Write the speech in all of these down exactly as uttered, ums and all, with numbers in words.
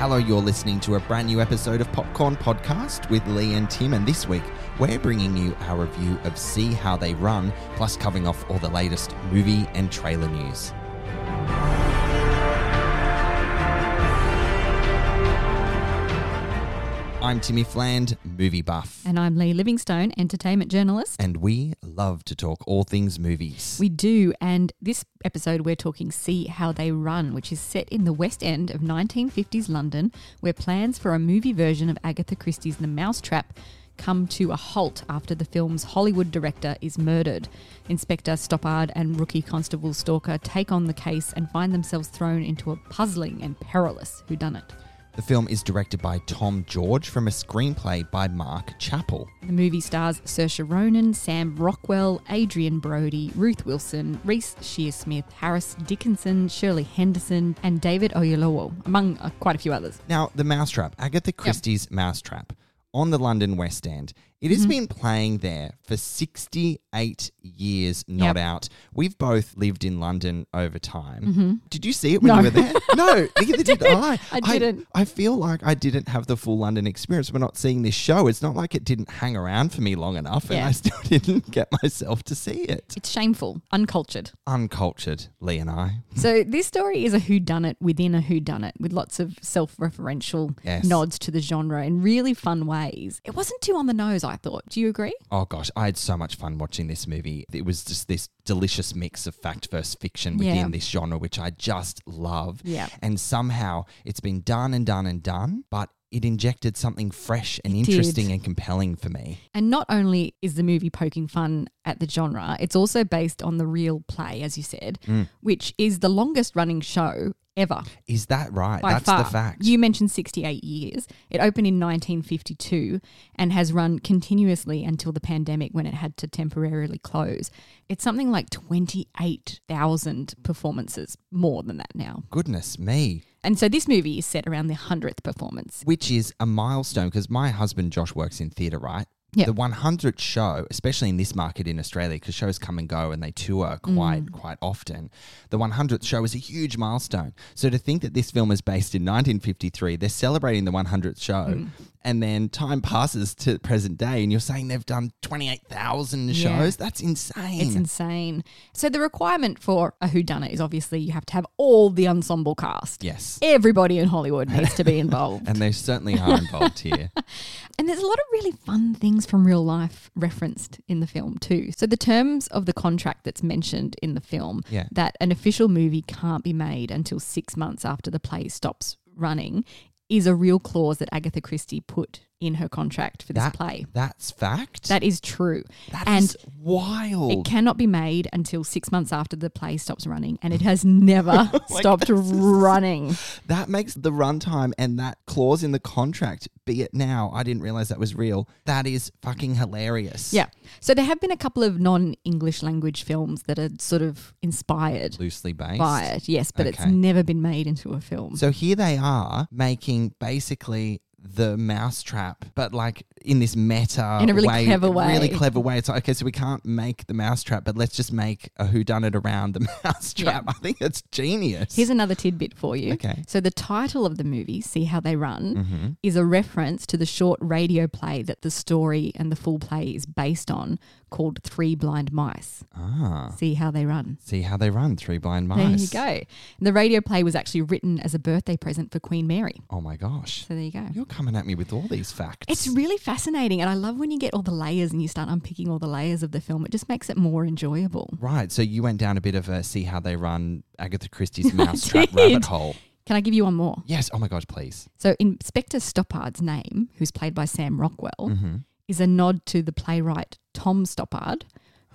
Hello, you're listening to a brand new episode of Popcorn Podcast with Lee and Tim, and this week we're bringing you our review of See How They Run, plus covering off all the latest movie and trailer news. I'm Timmy Fland, movie buff. And I'm Lee Livingstone, entertainment journalist. And we love to talk all things movies. We do, and this episode we're talking See How They Run, which is set in the West End of nineteen fifties London, where plans for a movie version of Agatha Christie's The Mousetrap come to a halt after the film's Hollywood director is murdered. Inspector Stoppard and rookie Constable Stalker take on the case and find themselves thrown into a puzzling and perilous whodunit. The film is directed by Tom George from a screenplay by Mark Chappell. The movie stars Saoirse Ronan, Sam Rockwell, Adrien Brody, Ruth Wilson, Rhys Shearsmith, Harris Dickinson, Shirley Henderson and David Oyelowo, among uh, quite a few others. Now, The Mousetrap, Agatha Christie's yep. Mousetrap, on the London West End. It has mm-hmm. been playing there for sixty-eight years, not yep. out. We've both lived in London over time. Mm-hmm. Did you see it when no. you were there? No, neither did I. I didn't. I, I feel like I didn't have the full London experience. We're not seeing this show. It's not like it didn't hang around for me long enough yeah. and I still didn't get myself to see it. It's shameful. Uncultured. Uncultured, Lee and I. So this story is a whodunit within a whodunit with lots of self-referential yes. nods to the genre in really fun ways. It wasn't too on the nose, I thought. Do you agree? Oh, gosh. I had so much fun watching this movie. It was just this delicious mix of fact versus fiction within yeah. this genre, which I just love. Yeah. And somehow it's been done and done and done, but it injected something fresh and it interesting did. and compelling for me. And not only is the movie poking fun at the genre, it's also based on the real play, as you said, mm. which is the longest running show ever. Is that right? By That's far. The fact. You mentioned sixty-eight years. It opened in nineteen fifty-two and has run continuously until the pandemic when it had to temporarily close. It's something like twenty-eight thousand performances, more than that now. Goodness me. And so this movie is set around the hundredth performance. Which is a milestone because my husband Josh works in theatre, right? Yep. The hundredth show, especially in this market in Australia, because shows come and go and they tour quite mm. quite often, the hundredth show is a huge milestone. So to think that this film is based in nineteen fifty-three, they're celebrating the hundredth show mm. and then time passes to present day and you're saying they've done twenty-eight thousand shows? Yeah. That's insane. It's insane. So the requirement for a whodunit is obviously you have to have all the ensemble cast. Yes. Everybody in Hollywood needs to be involved. And they certainly are involved here. And there's a lot of really fun things from real life referenced in the film too. So the terms of the contract that's mentioned in the film yeah. that an official movie can't be made until six months after the play stops running is a real clause that Agatha Christie put in her contract for this that, play. That's fact? That is true. That and is wild. It cannot be made until six months after the play stops running, and it has never like stopped running. That makes the runtime and that clause in the contract, be it now, I didn't realise that was real. That is fucking hilarious. Yeah. So there have been a couple of non-English language films that are sort of inspired. Loosely based. By it, yes, but okay. It's never been made into a film. So here they are making basically The Mousetrap, but like in this meta in a really way, clever way, really clever way. It's like, okay, so we can't make The Mousetrap, but let's just make a whodunit around The Mousetrap. Yeah. I think that's genius. Here's another tidbit for you. Okay, so the title of the movie, "See How They Run," mm-hmm. is a reference to the short radio play that the story and the full play is based on, called Three Blind Mice. Ah, See How They Run. See How They Run. Three Blind Mice. There you go. And the radio play was actually written as a birthday present for Queen Mary. Oh my gosh. So there you go. You're coming at me with all these facts. It's really fascinating, and I love when you get all the layers and you start unpicking all the layers of the film. It just makes it more enjoyable. Right. So you went down a bit of a See How They Run, Agatha Christie's Mousetrap rabbit hole. Can I give you one more? Yes. Oh my gosh, please. So Inspector Stoppard's name, who's played by Sam Rockwell, mm-hmm. is a nod to the playwright Tom Stoppard,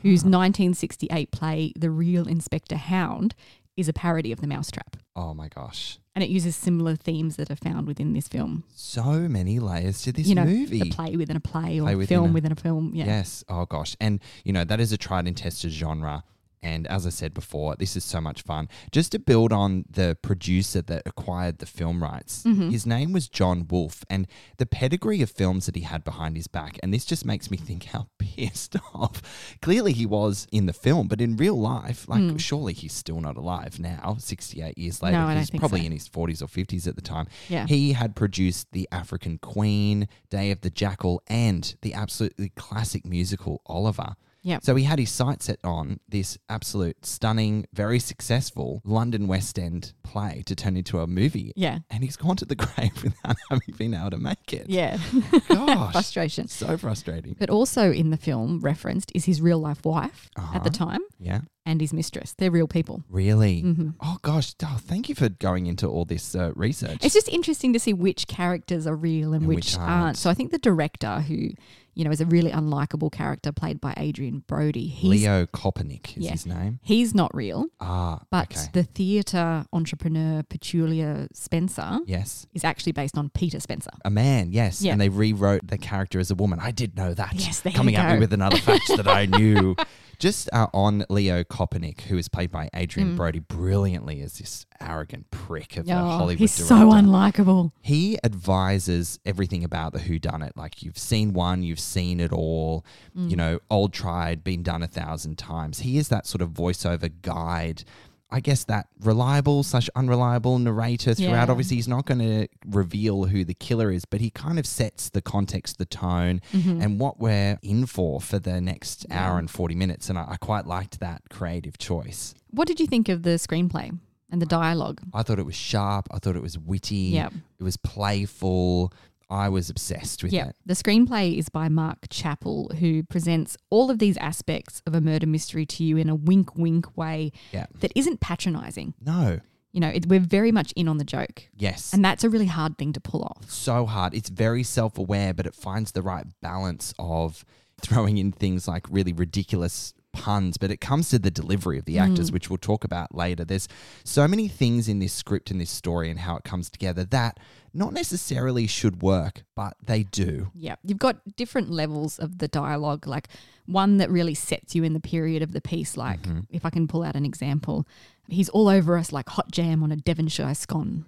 whose huh. nineteen sixty-eight play The Real Inspector Hound is a parody of The Mousetrap. Oh my gosh. And it uses similar themes that are found within this film. So many layers to this you know, movie. A play within a play or play a film within a, within a film. Yeah. Yes. Oh, gosh. And, you know, that is a tried and tested genre. And as I said before, this is so much fun. Just to build on the producer that acquired the film rights, mm-hmm. his name was John Wolfe, and the pedigree of films that he had behind his back. And this just makes me think how pissed off. Clearly he was in the film, but in real life, like mm. surely he's still not alive now, sixty-eight years later. No, he's probably so. in his forties or fifties at the time. Yeah. He had produced The African Queen, Day of the Jackal, and the absolutely classic musical Oliver. Yep. So he had his sights set on this absolute stunning, very successful London West End play to turn into a movie. Yeah. And he's gone to the grave without having been able to make it. Yeah. Gosh. Frustration. So frustrating. But also in the film referenced is his real life wife uh-huh. at the time. Yeah. And his mistress. They're real people. Really? Mm-hmm. Oh, gosh. Oh, thank you for going into all this uh, research. It's just interesting to see which characters are real and, and which, which aren't. aren't. So I think the director who, you know, is a really unlikable character played by Adrien Brody. He's, Leo Kopernick is yeah, his name. He's not real. Ah, But okay. the theatre entrepreneur Petulia Spencer yes. is actually based on Peter Spencer. A man, yes. Yeah. And they rewrote the character as a woman. I did know that. Yes, there Coming you go. At me with another fact that I knew. Just uh, on Leo Kopernick, who is played by Adrien mm. Brody brilliantly as this arrogant prick of oh, a Hollywood he's director. He's so unlikable. He advises everything about the whodunit. Like you've seen one, you've seen it all, mm. you know, old tried, been done a thousand times. He is that sort of voiceover guide, I guess that reliable slash unreliable narrator throughout. Yeah. Obviously, he's not going to reveal who the killer is, but he kind of sets the context, the tone, mm-hmm. and what we're in for for the next yeah. hour and forty minutes. And I, I quite liked that creative choice. What did you think of the screenplay and the dialogue? I thought it was sharp. I thought it was witty. Yep. It was playful. I was obsessed with yep. it. The screenplay is by Mark Chappell, who presents all of these aspects of a murder mystery to you in a wink-wink way yep. that isn't patronising. No. You know, it, we're very much in on the joke. Yes. And that's a really hard thing to pull off. So hard. It's very self-aware, but it finds the right balance of throwing in things like really ridiculous puns, but it comes to the delivery of the actors, mm. which we'll talk about later. There's so many things in this script and this story and how it comes together that not necessarily should work, but they do. Yeah. You've got different levels of the dialogue, like one that really sets you in the period of the piece. Like mm-hmm. if I can pull out an example, he's all over us like hot jam on a Devonshire scone.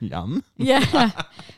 Yum. Yeah.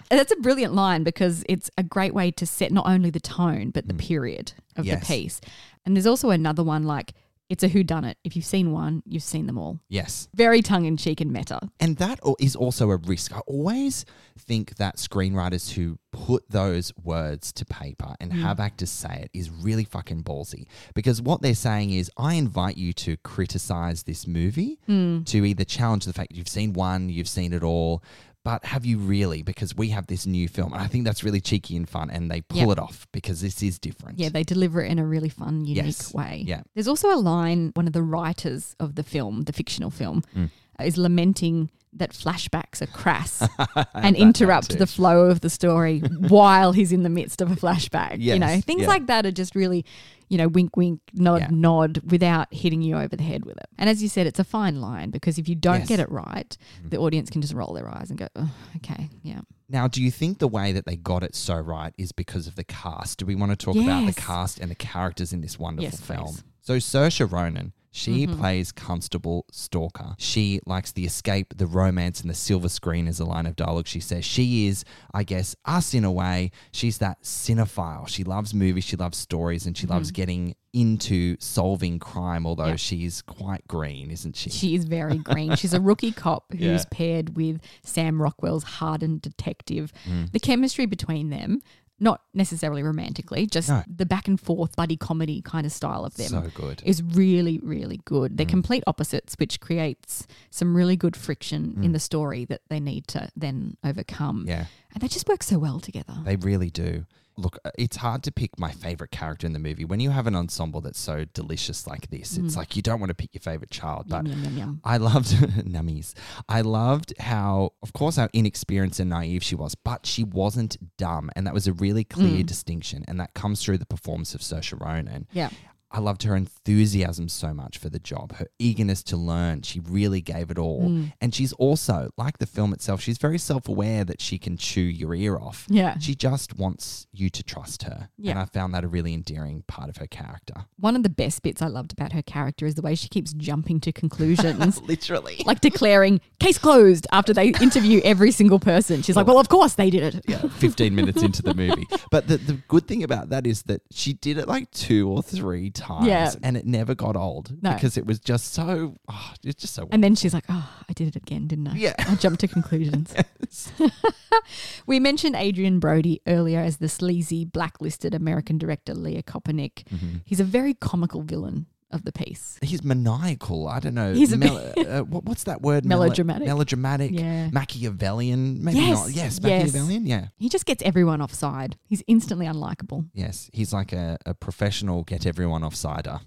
That's a brilliant line because it's a great way to set not only the tone but the mm. period of yes. the piece. And there's also another one like it's a whodunit. If you've seen one, you've seen them all. Yes. Very tongue-in-cheek and meta. And that is also a risk. I always think that screenwriters who put those words to paper and mm. have actors say it is really fucking ballsy, because what they're saying is I invite you to criticize this movie, mm. to either challenge the fact you've seen one, you've seen it all, but have you really? Because we have this new film. And I think that's really cheeky and fun, and they pull yep. it off because this is different. Yeah, they deliver it in a really fun, unique yes. way. Yeah. There's also a line, one of the writers of the film, the fictional film, mm. is lamenting that flashbacks are crass and interrupt the flow of the story while he's in the midst of a flashback. Yes, you know, things yeah. like that are just really, you know, wink, wink, nod, yeah. nod without hitting you over the head with it. And as you said, it's a fine line because if you don't yes. get it right, the audience can just roll their eyes and go, oh, okay, yeah. Now, do you think the way that they got it so right is because of the cast? Do we want to talk yes. about the cast and the characters in this wonderful yes, film? Please. So Saoirse Ronan. She mm-hmm. plays Constable Stalker. She likes the escape, the romance, and the silver screen as a line of dialogue. She says she is, I guess, us in a way. She's that cinephile. She loves movies, she loves stories, and she mm-hmm. loves getting into solving crime, although yep. she's quite green, isn't she? She is very green. She's a rookie cop who's yeah. paired with Sam Rockwell's hardened detective. Mm. The chemistry between them, not necessarily romantically, just no. the back and forth buddy comedy kind of style of them so good. Is really, really good. They're mm. complete opposites, which creates some really good friction mm. in the story that they need to then overcome. Yeah. And they just work so well together. They really do. Look, it's hard to pick my favourite character in the movie. When you have an ensemble that's so delicious like this, mm. it's like you don't want to pick your favourite child. But yum, yum, yum. I loved nummies. I loved how, of course, how inexperienced and naive she was, but she wasn't dumb. And that was a really clear mm. distinction. And that comes through the performance of Saoirse Ronan. Yeah. I loved her enthusiasm so much for the job, her eagerness to learn. She really gave it all. Mm. And she's also, like the film itself, she's very self-aware that she can chew your ear off. Yeah. She just wants you to trust her. Yeah. And I found that a really endearing part of her character. One of the best bits I loved about her character is the way she keeps jumping to conclusions. Literally. Like declaring, case closed, after they interview every single person. She's well, like, well, of course they did it. Yeah, fifteen minutes into the movie. But the, the good thing about that is that she did it like two or three times. Times, yeah. And it never got old no. because it was just so, oh, it's just so wonderful. And then she's like, oh, I did it again, didn't I? Yeah. I jumped to conclusions. We mentioned Adrien Brody earlier as the sleazy, blacklisted American director Leo Kopernick. Mm-hmm. He's a very comical villain of the piece. He's maniacal. I don't know. He's Mel- uh, what, what's that word? Melodramatic. Melodramatic. Yeah. Machiavellian. Maybe yes. not. Yes. Machiavellian. Yes. Yeah. He just gets everyone offside. He's instantly unlikable. Yes. He's like a, a professional get everyone offsider.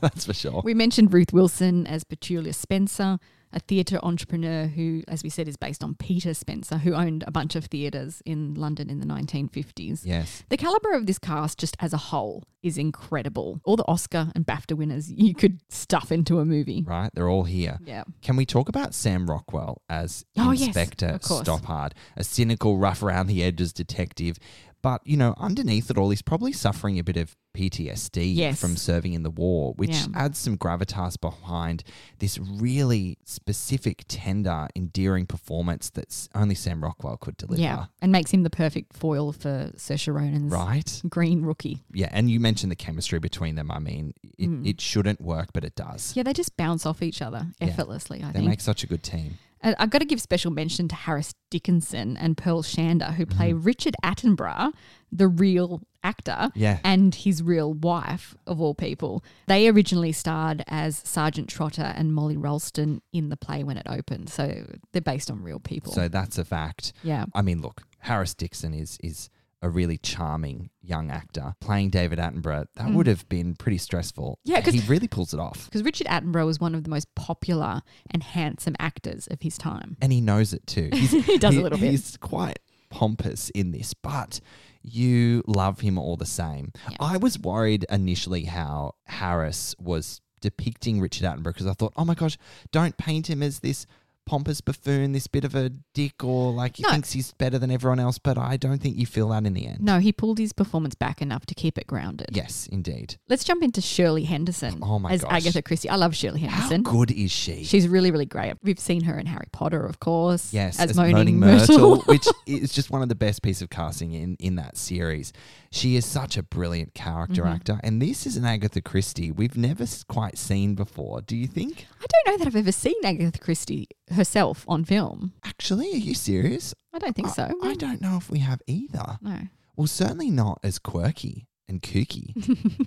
That's for sure. We mentioned Ruth Wilson as Petulia Spencer, a theatre entrepreneur who, as we said, is based on Peter Spencer, who owned a bunch of theatres in London in the nineteen fifties. Yes. The calibre of this cast just as a whole is incredible. All the Oscar and BAFTA winners you could stuff into a movie. Right, they're all here. Yeah. Can we talk about Sam Rockwell as oh, Inspector yes, Stoppard, a cynical, rough-around-the-edges detective? But, you know, underneath it all, he's probably suffering a bit of P T S D yes. from serving in the war, which yeah. adds some gravitas behind this really specific, tender, endearing performance that only Sam Rockwell could deliver. Yeah, and makes him the perfect foil for Saoirse Ronan's right? green rookie. Yeah, and you mentioned the chemistry between them. I mean, it, mm. it shouldn't work, but it does. Yeah, they just bounce off each other effortlessly, yeah. I they think. They make such a good team. I've got to give special mention to Harris Dickinson and Pearl Shander, who play mm. Richard Attenborough, the real actor, yeah. and his real wife, of all people. They originally starred as Sergeant Trotter and Molly Ralston in the play when it opened. So they're based on real people. So that's a fact. Yeah. I mean, look, Harris Dickinson is is a really charming young actor. Playing David Attenborough, that mm. would have been pretty stressful. Yeah, because he really pulls it off. Because Richard Attenborough was one of the most popular and handsome actors of his time. And he knows it too. He's, he does he, a little bit. He's quite pompous in this, but you love him all the same. Yeah. I was worried initially how Harris was depicting Richard Attenborough because I thought, oh my gosh, don't paint him as this pompous buffoon, this bit of a dick, or like he no. thinks he's better than everyone else, but I don't think you feel that in the end. No, he pulled his performance back enough to keep it grounded. Yes, indeed. Let's jump into Shirley Henderson oh my as gosh. Agatha Christie. I love Shirley Henderson. How good is she? She's really, really great. We've seen her in Harry Potter, of course. Yes, as, as Moaning, Moaning Myrtle, Myrtle which is just one of the best pieces of casting in, in that series. She is such a brilliant character mm-hmm. actor, and this is an Agatha Christie we've never quite seen before, do you think? I don't know that I've ever seen Agatha Christie herself on film. Actually, are you serious? I don't think I, so. I don't know if we have either. No. Well, certainly not as quirky and kooky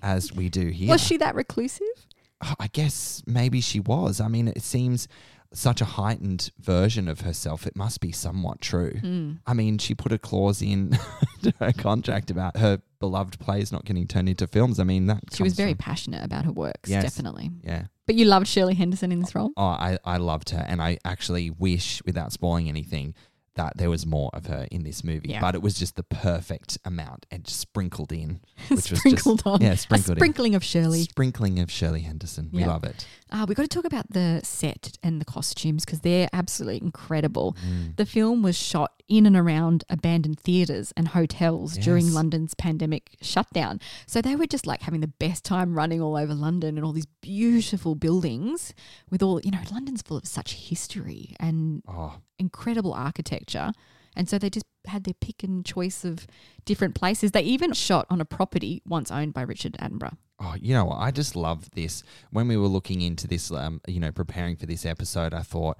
as we do here. Was she that reclusive? Oh, I guess maybe she was. I mean, it seems such a heightened version of herself, it must be somewhat true. Mm. I mean, she put a clause in to her contract about her beloved plays not getting turned into films. I mean, that she was very from... passionate about her works, yes. definitely. Yeah. But you loved Shirley Henderson in this role? Oh, I, I loved her, and I actually wish, without spoiling anything, that there was more of her in this movie. Yeah. But it was just the perfect amount and just sprinkled in. Which sprinkled was just, on. Yeah, sprinkled A sprinkling in. of Shirley. Sprinkling of Shirley Henderson. Yeah. We love it. Uh, we've got to talk about the set and the costumes because they're absolutely incredible. Mm. The film was shot in and around abandoned theatres and hotels yes. during London's pandemic shutdown. So they were just like having the best time running all over London and all these beautiful buildings with all, you know, London's full of such history and oh. incredible architecture. And so they just had their pick and choice of different places. They even shot on a property once owned by Richard Attenborough. Oh, you know, I just love this. When we were looking into this, um, you know, preparing for this episode, I thought,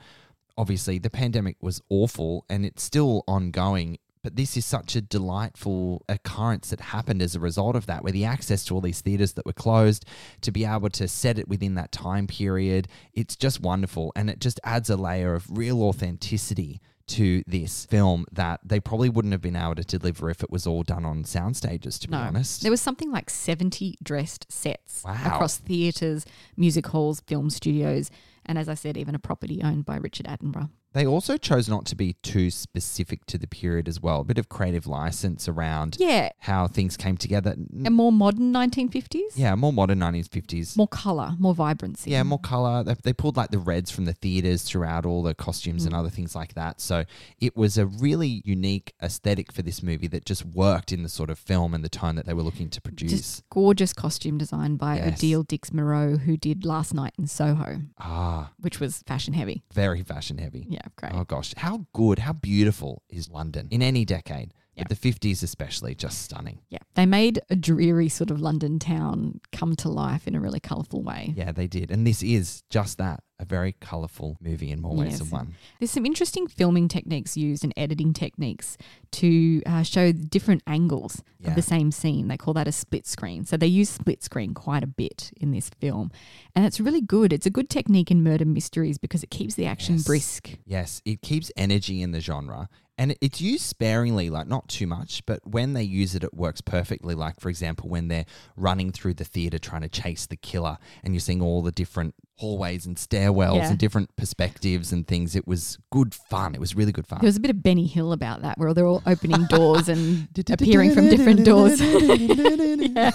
obviously the pandemic was awful and it's still ongoing, but this is such a delightful occurrence that happened as a result of that, where the access to all these theatres that were closed, to be able to set it within that time period, it's just wonderful. And it just adds a layer of real authenticity to this film that they probably wouldn't have been able to deliver if it was all done on sound stages, to no. be honest. There was something like seventy dressed sets wow. across theatres, music halls, film studios, and as I said, even a property owned by Richard Attenborough. They also chose not to be too specific to the period as well. A bit of creative license around yeah. how things came together. A more modern nineteen fifties? Yeah, more modern nineteen fifties. More colour, more vibrancy. Yeah, more colour. They, they pulled like the reds from the theatres throughout all the costumes mm. and other things like that. So it was a really unique aesthetic for this movie that just worked in the sort of film and the tone that they were looking to produce. Just gorgeous costume design by yes. Odile Dix-Moreau, who did Last Night in Soho, ah, which was fashion heavy. Very fashion heavy. Yeah. Great. Oh, gosh. How good, how beautiful is London in any decade, yep. but the fifties especially, just stunning. Yeah. They made a dreary sort of London town come to life in a really colourful way. Yeah, they did. And this is just that, a very colourful movie in more yes. ways than one. There's some interesting filming techniques used and editing techniques to uh, show different angles yeah. of the same scene. They call that a split screen. So they use split screen quite a bit in this film. And it's really good. It's a good technique in murder mysteries because it keeps the action yes. brisk. Yes, it keeps energy in the genre. And it's used sparingly, like not too much, but when they use it, it works perfectly. Like, for example, when they're running through the theatre trying to chase the killer and you're seeing all the different hallways and stairwells yeah. and different perspectives and things. It was good fun. It was really good fun. There was a bit of Benny Hill about that where they're all opening doors and appearing from different doors. yeah.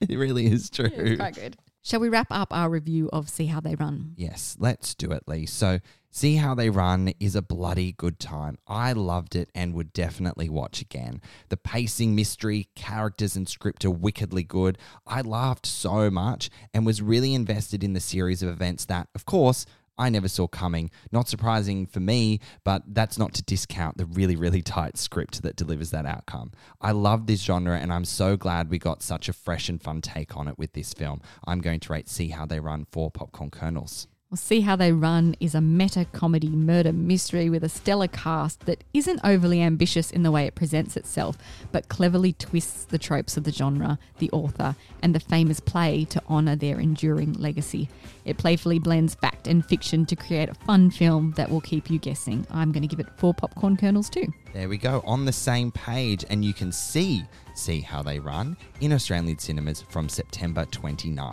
It really is true. Yeah, it's quite good. Shall we wrap up our review of See How They Run? Yes, let's do it, Lee. So See How They Run is a bloody good time. I loved it and would definitely watch again. The pacing, mystery, characters and script are wickedly good. I laughed so much and was really invested in the series of events that, of course, I never saw coming. Not surprising for me, but that's not to discount the really, really tight script that delivers that outcome. I love this genre and I'm so glad we got such a fresh and fun take on it with this film. I'm going to rate See How They Run four popcorn kernels. Well, See How They Run is a meta-comedy murder mystery with a stellar cast that isn't overly ambitious in the way it presents itself, but cleverly twists the tropes of the genre, the author, and the famous play to honour their enduring legacy. It playfully blends fact and fiction to create a fun film that will keep you guessing. I'm going to give it four popcorn kernels too. There we go, on the same page, and you can see See How They Run in Australian cinemas from September twenty-ninth.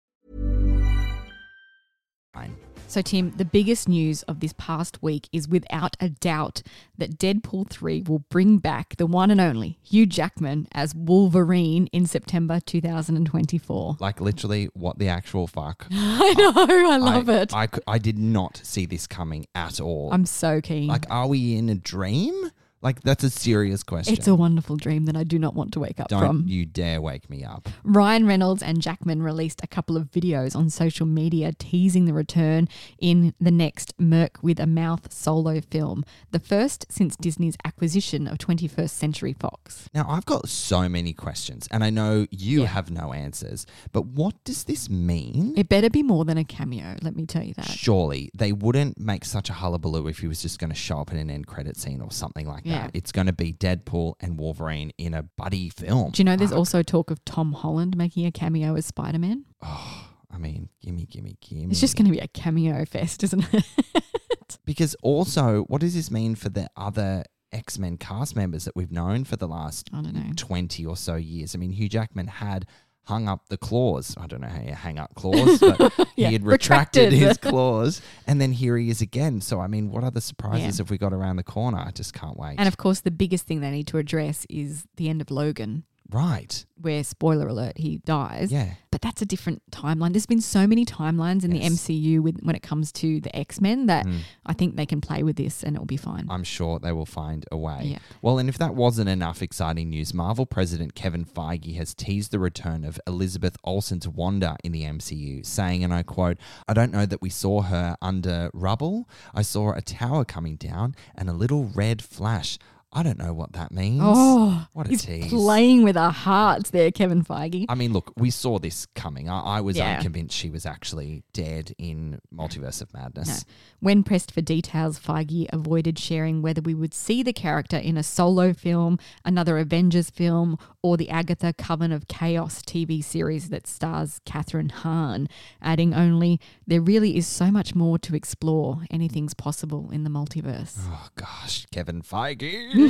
So, Tim, the biggest news of this past week is without a doubt that Deadpool three will bring back the one and only Hugh Jackman as Wolverine in September twenty twenty-four. Like, literally, what the actual fuck? I know, I, I love I, it. I, I, I did not see this coming at all. I'm so keen. Like, are we in a dream? Like, that's a serious question. It's a wonderful dream that I do not want to wake up Don't from. Don't you dare wake me up. Ryan Reynolds and Jackman released a couple of videos on social media teasing the return in the next Merc with a Mouth solo film, the first since Disney's acquisition of twenty-first Century Fox. Now, I've got so many questions, and I know you yeah. have no answers, but what does this mean? It better be more than a cameo, let me tell you that. Surely. They wouldn't make such a hullabaloo if he was just going to show up in an end credit scene or something like that. Yeah. It's going to be Deadpool and Wolverine in a buddy film. Do you know there's Fuck. also talk of Tom Holland making a cameo as Spider-Man? Oh, I mean, gimme, gimme, gimme. It's just going to be a cameo fest, isn't it? Because also, what does this mean for the other X-Men cast members that we've known for the last I don't know. twenty or so years? I mean, Hugh Jackman had hung up the claws. I don't know how you hang up claws, but yeah, he had retracted, retracted his claws. And then here he is again. So, I mean, what other surprises yeah. have we got around the corner? I just can't wait. And, of course, the biggest thing they need to address is the end of Logan. Right. Where, spoiler alert, he dies. Yeah. But that's a different timeline. There's been so many timelines in yes. the M C U with, when it comes to the X-Men that mm. I think they can play with this and it'll be fine. I'm sure they will find a way. Yeah. Well, and if that wasn't enough exciting news, Marvel President Kevin Feige has teased the return of Elizabeth Olsen's Wanda in the M C U, saying, and I quote, "I don't know that we saw her under rubble. I saw a tower coming down and a little red flash. I don't know what that means." Oh, what a he's tease. Playing with our hearts there, Kevin Feige. I mean, look, we saw this coming. I, I was yeah. unconvinced she was actually dead in Multiverse of Madness. No. When pressed for details, Feige avoided sharing whether we would see the character in a solo film, another Avengers film, or the Agatha Coven of Chaos T V series that stars Kathryn Hahn, adding only, "There really is so much more to explore. Anything's possible in the multiverse." Oh, gosh, Kevin Feige.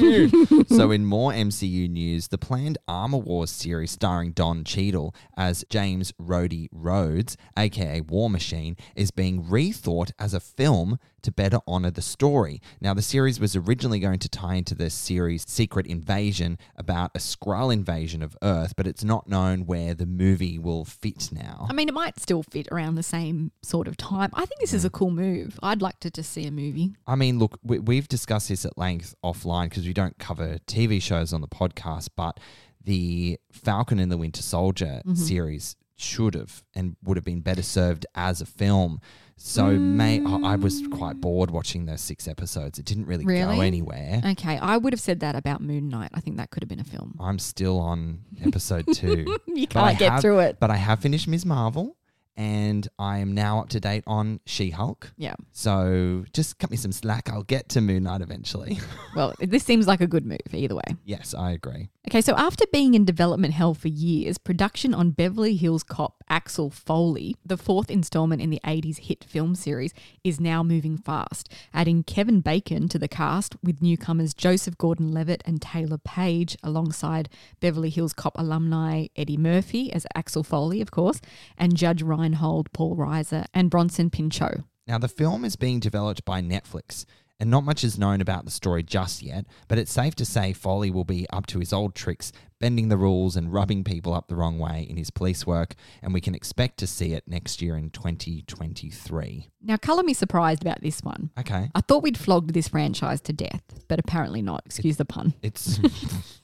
So in more M C U news, the planned Armor Wars series starring Don Cheadle as James Rhodey Rhodes, aka War Machine, is being rethought as a film to better honour the story. Now, the series was originally going to tie into the series Secret Invasion about a Skrull invasion of Earth, but it's not known where the movie will fit now. I mean, it might still fit around the same sort of time. I think this yeah. is a cool move. I'd like to just see a movie. I mean, look, we, we've discussed this at length offline because we don't cover T V shows on the podcast, but the Falcon and the Winter Soldier mm-hmm. series should have and would have been better served as a film. So mm. may, oh, I was quite bored watching those six episodes. It didn't really, really go anywhere. Okay, I would have said that about Moon Knight. I think that could have been a film. I'm still on episode two. You can't get have, through it. But I have finished Miz Marvel and I am now up to date on She-Hulk. Yeah. So just cut me some slack. I'll get to Moon Knight eventually. Well, this seems like a good move either way. Yes, I agree. Okay, so after being in development hell for years, production on Beverly Hills Cop Axel Foley, the fourth installment in the eighties hit film series, is now moving fast, adding Kevin Bacon to the cast with newcomers Joseph Gordon-Levitt and Taylor Page alongside Beverly Hills Cop alumni Eddie Murphy as Axel Foley, of course, and Judge Reinhold, Paul Reiser and Bronson Pinchot. Now, the film is being developed by Netflix, and not much is known about the story just yet, but it's safe to say Foley will be up to his old tricks, bending the rules and rubbing people up the wrong way in his police work, and we can expect to see it next year in twenty twenty-three. Now, colour me surprised about this one. Okay. I thought we'd flogged this franchise to death, but apparently not. Excuse it, the pun. It's...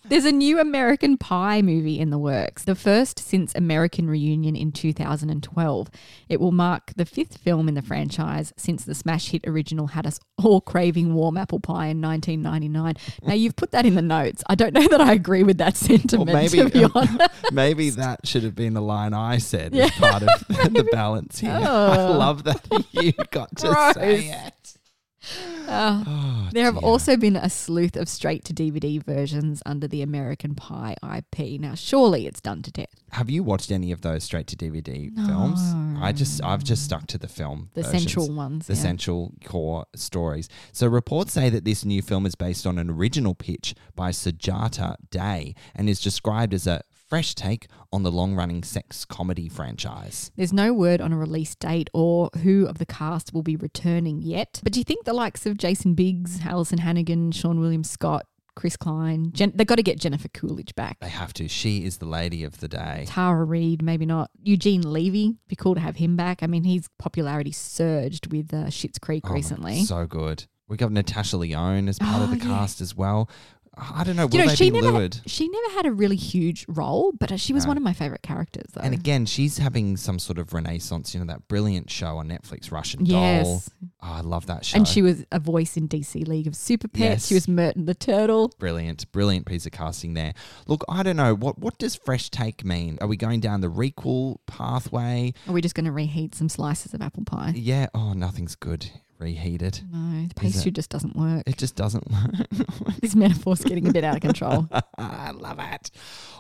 There's a new American Pie movie in the works, the first since American Reunion in two thousand twelve. It will mark the fifth film in the franchise since the smash hit original had us all craving warm apple pie in nineteen ninety-nine. Now, you've put that in the notes. I don't know that I agree with that sentiment, well, maybe, to be honest. Um, maybe that should have been the line I said yeah. as part of the, the balance here. Oh. I love that you got to Gross. say it. Uh, oh, there have dear. also been a sleuth of straight-to-D V D versions under the American Pie I P. Now, surely it's done to death. Have you watched any of those straight-to-D V D no. films? I just, I've just stuck to the film The versions, central ones. The yeah. central core stories. So reports say that this new film is based on an original pitch by Sujata Day and is described as a fresh take on the long-running sex comedy franchise. There's no word on a release date or who of the cast will be returning yet, but do you think the likes of Jason Biggs, Alison Hannigan, Sean William Scott, Chris Klein, Jen- they've got to get Jennifer Coolidge back. They have to. She is the lady of the day. Tara Reid, maybe not. Eugene Levy, it'd be cool to have him back. I mean, his popularity surged with uh, Schitt's Creek oh, recently. So good. We got Natasha Lyonne as part oh, of the yeah. cast as well. I don't know. Will you know, they she be never lured? Had, she never had a really huge role, but she was no. one of my favourite characters, though. And again, she's having some sort of renaissance. You know, that brilliant show on Netflix, Russian yes. Doll. Oh, I love that show. And she was a voice in D C League of Super Pets. Yes. She was Merton the Turtle. Brilliant, brilliant piece of casting there. Look, I don't know. What what does fresh take mean? Are we going down the requel pathway? Are we just going to reheat some slices of apple pie? Yeah. Oh, nothing's good. Reheated. No, the pastry just doesn't work. It just doesn't work. This metaphor's getting a bit out of control. I love it.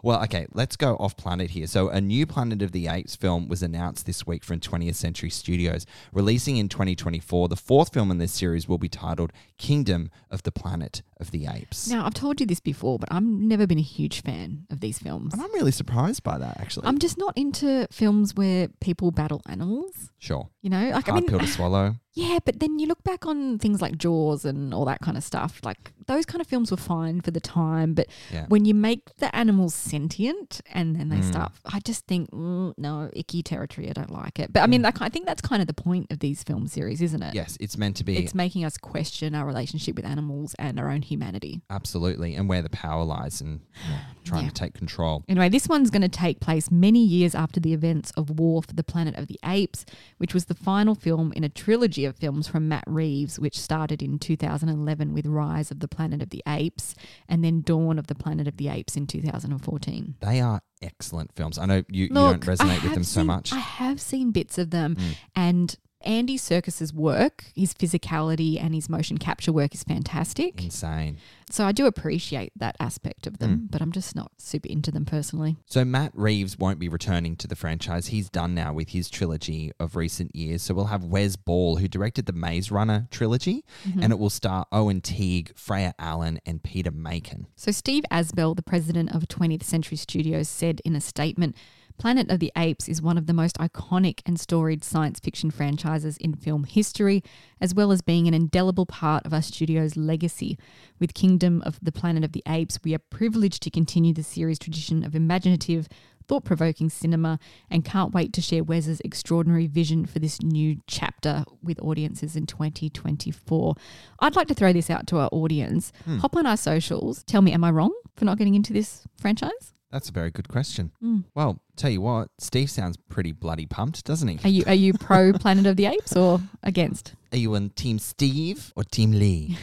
Well, okay, let's go off planet here. So a new Planet of the Apes film was announced this week from twentieth Century Studios. Releasing in twenty twenty-four, the fourth film in this series will be titled Kingdom of the Planet of the Apes. Now, I've told you this before, but I've never been a huge fan of these films. And I'm really surprised by that, actually. I'm just not into films where people battle animals. Sure. You know? Like, Hard I mean, pill to swallow. Yeah, but then you look back on things like Jaws and all that kind of stuff, like those kind of films were fine for the time, but yeah. when you make the animals sentient and then they mm. start, I just think, mm, no, icky territory, I don't like it. But yeah. I mean, I, I think that's kind of the point of these film series, isn't it? Yes, it's meant to be. It's making us question our relationship with animals and our own humanity. Absolutely, and where the power lies and yeah, trying yeah. to take control. Anyway, this one's going to take place many years after the events of War for the Planet of the Apes, which was the final film in a trilogy of films from Matt Reeves, which started in two thousand eleven with Rise of the Planet of the Apes and then Dawn of the Planet of the Apes in two thousand fourteen. They are excellent films. I know you, Look, you don't resonate with them seen, so much. I have seen bits of them mm. and Andy Serkis's work, his physicality and his motion capture work is fantastic. Insane. So I do appreciate that aspect of them, mm. but I'm just not super into them personally. So Matt Reeves won't be returning to the franchise. He's done now with his trilogy of recent years. So we'll have Wes Ball, who directed the Maze Runner trilogy, mm-hmm. and it will star Owen Teague, Freya Allen and Peter Makin. So Steve Asbell, the president of twentieth Century Studios, said in a statement, Planet of the Apes is one of the most iconic and storied science fiction franchises in film history, as well as being an indelible part of our studio's legacy. With Kingdom of the Planet of the Apes, we are privileged to continue the series' tradition of imaginative, thought-provoking cinema and can't wait to share Wes's extraordinary vision for this new chapter with audiences in twenty twenty-four. I'd like to throw this out to our audience. Hmm. Hop on our socials. Tell me, am I wrong for not getting into this franchise? That's a very good question. Mm. Well, tell you what, Steve sounds pretty bloody pumped, doesn't he? Are you are you pro Planet of the Apes or against? Are you on Team Steve or Team Lee?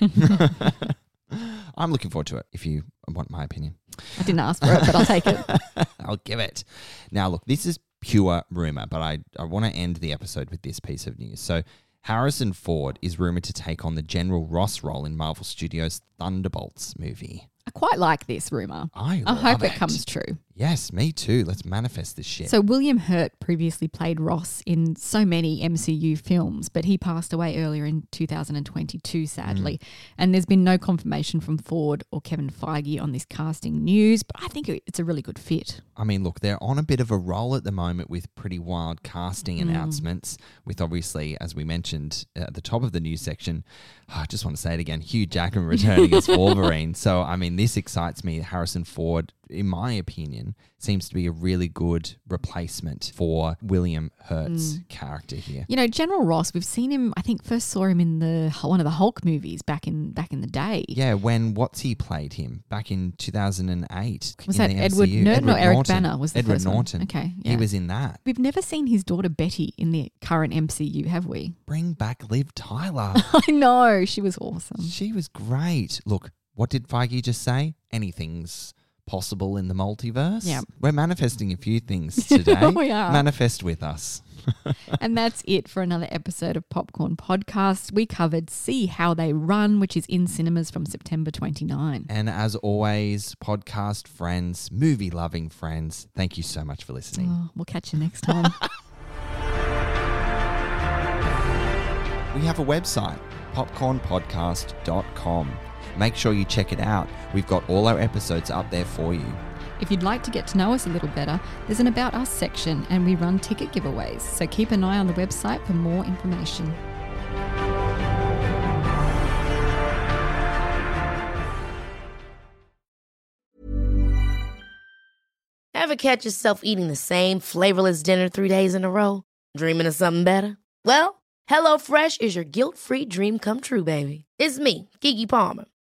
I'm looking forward to it, if you want my opinion. I didn't ask for it, but I'll take it. I'll give it. Now, look, this is pure rumour, but I, I want to end the episode with this piece of news. So Harrison Ford is rumoured to take on the General Ross role in Marvel Studios' Thunderbolts movie. I quite like this rumour. I, I hope it, it comes true. Yes, me too. Let's manifest this shit. So William Hurt previously played Ross in so many M C U films, but he passed away earlier in two thousand twenty-two, sadly. Mm. And there's been no confirmation from Ford or Kevin Feige on this casting news, but I think it's a really good fit. I mean, look, they're on a bit of a roll at the moment with pretty wild casting mm. announcements with obviously, as we mentioned at the top of the news section, oh, I just want to say it again, Hugh Jackman returning as Wolverine. So, I mean, this excites me. Harrison Ford, in my opinion, seems to be a really good replacement for William Hurt's mm. character here. You know, General Ross, we've seen him, I think first saw him in the one of the Hulk movies back in back in the day. Yeah, when what's he played him back in two thousand eight. Was that Edward Norton Edward or Eric Norton. Banner was the Edward first Norton. One. Okay, yeah. He was in that. We've never seen his daughter Betty in the current M C U, have we? Bring back Liv Tyler. I know, she was awesome. She was great. Look, what did Feige just say? Anything's possible in the multiverse. Yeah. We're manifesting a few things today. We are. Manifest with us. And that's it for another episode of Popcorn Podcast. We covered See How They Run, which is in cinemas from September twenty-ninth. And as always, podcast friends, movie-loving friends, thank you so much for listening. Oh, we'll catch you next time. We have a website, popcorn podcast dot com. Make sure you check it out. We've got all our episodes up there for you. If you'd like to get to know us a little better, there's an About Us section and we run ticket giveaways, so keep an eye on the website for more information. Ever catch yourself eating the same flavorless dinner three days in a row? Dreaming of something better? Well, HelloFresh is your guilt-free dream come true, baby. It's me, Keke Palmer.